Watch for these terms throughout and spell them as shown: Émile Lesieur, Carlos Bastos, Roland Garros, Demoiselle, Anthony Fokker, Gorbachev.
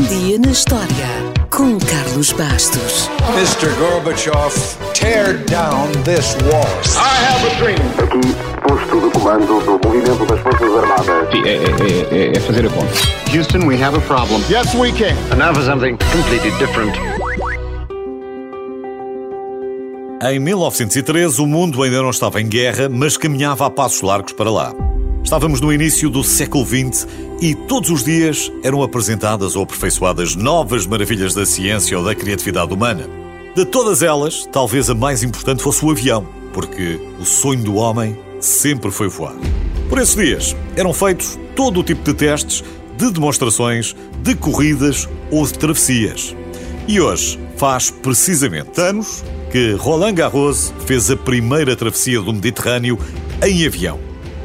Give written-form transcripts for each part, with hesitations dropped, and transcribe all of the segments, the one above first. Dia na História, com Carlos Bastos. Mr. Gorbachev, tear down this wall. I have a dream. Aqui, posto de comando do movimento das Forças Armadas. É fazer a conta. Houston, we have a problem. Yes, we can. And now for something completely different. Em 1913, o mundo ainda não estava em guerra, mas caminhava a passos largos para lá. Estávamos no início do século XX e todos os dias eram apresentadas ou aperfeiçoadas novas maravilhas da ciência ou da criatividade humana. De todas elas, talvez a mais importante fosse o avião, porque o sonho do homem sempre foi voar. Por esses dias, eram feitos todo o tipo de testes, de demonstrações, de corridas ou de travessias. E hoje faz precisamente anos que Roland Garros fez a primeira travessia do Mediterrâneo em avião.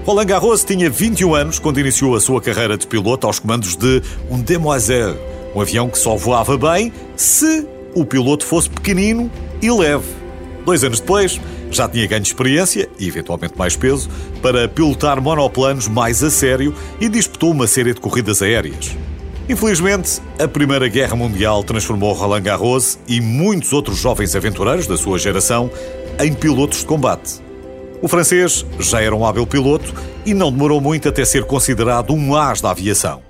Roland Garros tinha 21 anos quando iniciou a sua carreira de piloto aos comandos de um Demoiselle, um avião que só voava bem se o piloto fosse pequenino e leve. 2 anos depois, já tinha ganho experiência e eventualmente mais peso para pilotar monoplanos mais a sério e disputou uma série de corridas aéreas. Infelizmente, a Primeira Guerra Mundial transformou Roland Garros e muitos outros jovens aventureiros da sua geração em pilotos de combate. O francês já era um hábil piloto e não demorou muito até ser considerado um as da aviação.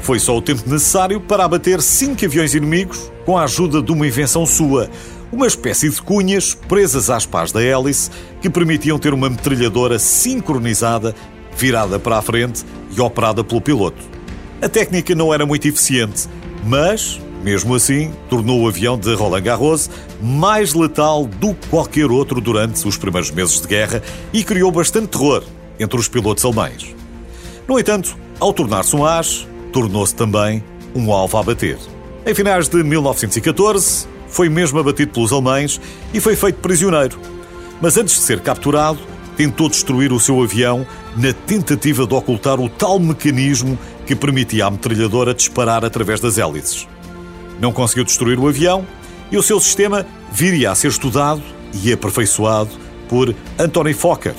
Foi só o tempo necessário para abater 5 aviões inimigos com a ajuda de uma invenção sua, uma espécie de cunhas presas às pás da hélice que permitiam ter uma metralhadora sincronizada, virada para a frente e operada pelo piloto. A técnica não era muito eficiente, mas mesmo assim, tornou o avião de Roland Garros mais letal do que qualquer outro durante os primeiros meses de guerra e criou bastante terror entre os pilotos alemães. No entanto, ao tornar-se um as, tornou-se também um alvo a bater. Em finais de 1914, foi mesmo abatido pelos alemães e foi feito prisioneiro. Mas antes de ser capturado, tentou destruir o seu avião na tentativa de ocultar o tal mecanismo que permitia à metralhadora disparar através das hélices. Não conseguiu destruir o avião e o seu sistema viria a ser estudado e aperfeiçoado por Anthony Fokker,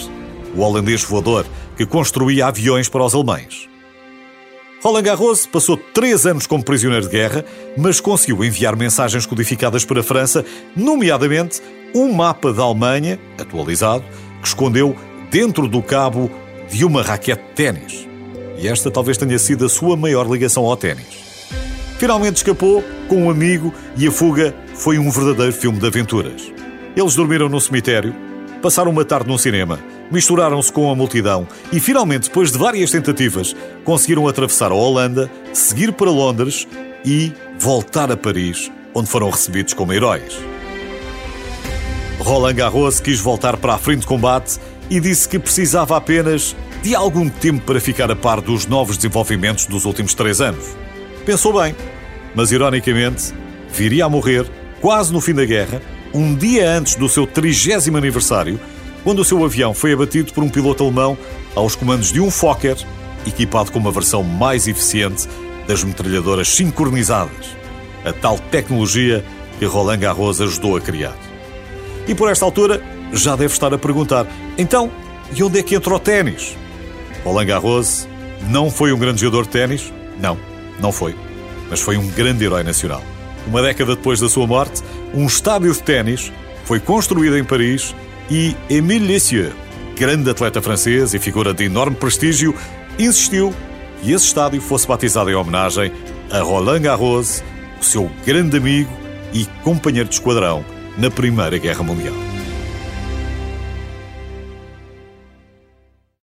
o holandês voador que construía aviões para os alemães. Roland Garros passou 3 anos como prisioneiro de guerra, mas conseguiu enviar mensagens codificadas para a França, nomeadamente um mapa da Alemanha, atualizado, que escondeu dentro do cabo de uma raquete de ténis. E esta talvez tenha sido a sua maior ligação ao ténis. Finalmente escapou com um amigo e a fuga foi um verdadeiro filme de aventuras. Eles dormiram num cemitério, passaram uma tarde num cinema, misturaram-se com a multidão e finalmente, depois de várias tentativas, conseguiram atravessar a Holanda, seguir para Londres e voltar a Paris, onde foram recebidos como heróis. Roland Garros quis voltar para a frente de combate e disse que precisava apenas de algum tempo para ficar a par dos novos desenvolvimentos dos últimos 3 anos. Pensou bem, mas ironicamente viria a morrer, quase no fim da guerra, um dia antes do seu 30º aniversário, quando o seu avião foi abatido por um piloto alemão aos comandos de um Fokker, equipado com uma versão mais eficiente das metralhadoras sincronizadas, a tal tecnologia que Roland Garros ajudou a criar. E por esta altura já deve estar a perguntar, então, e onde é que entra o ténis? Roland Garros não foi um grande jogador de ténis, não foi, mas foi um grande herói nacional. Uma década depois da sua morte, um estádio de ténis foi construído em Paris e Émile Lesieur, grande atleta francês e figura de enorme prestígio, insistiu que esse estádio fosse batizado em homenagem a Roland Garros, o seu grande amigo e companheiro de esquadrão na Primeira Guerra Mundial.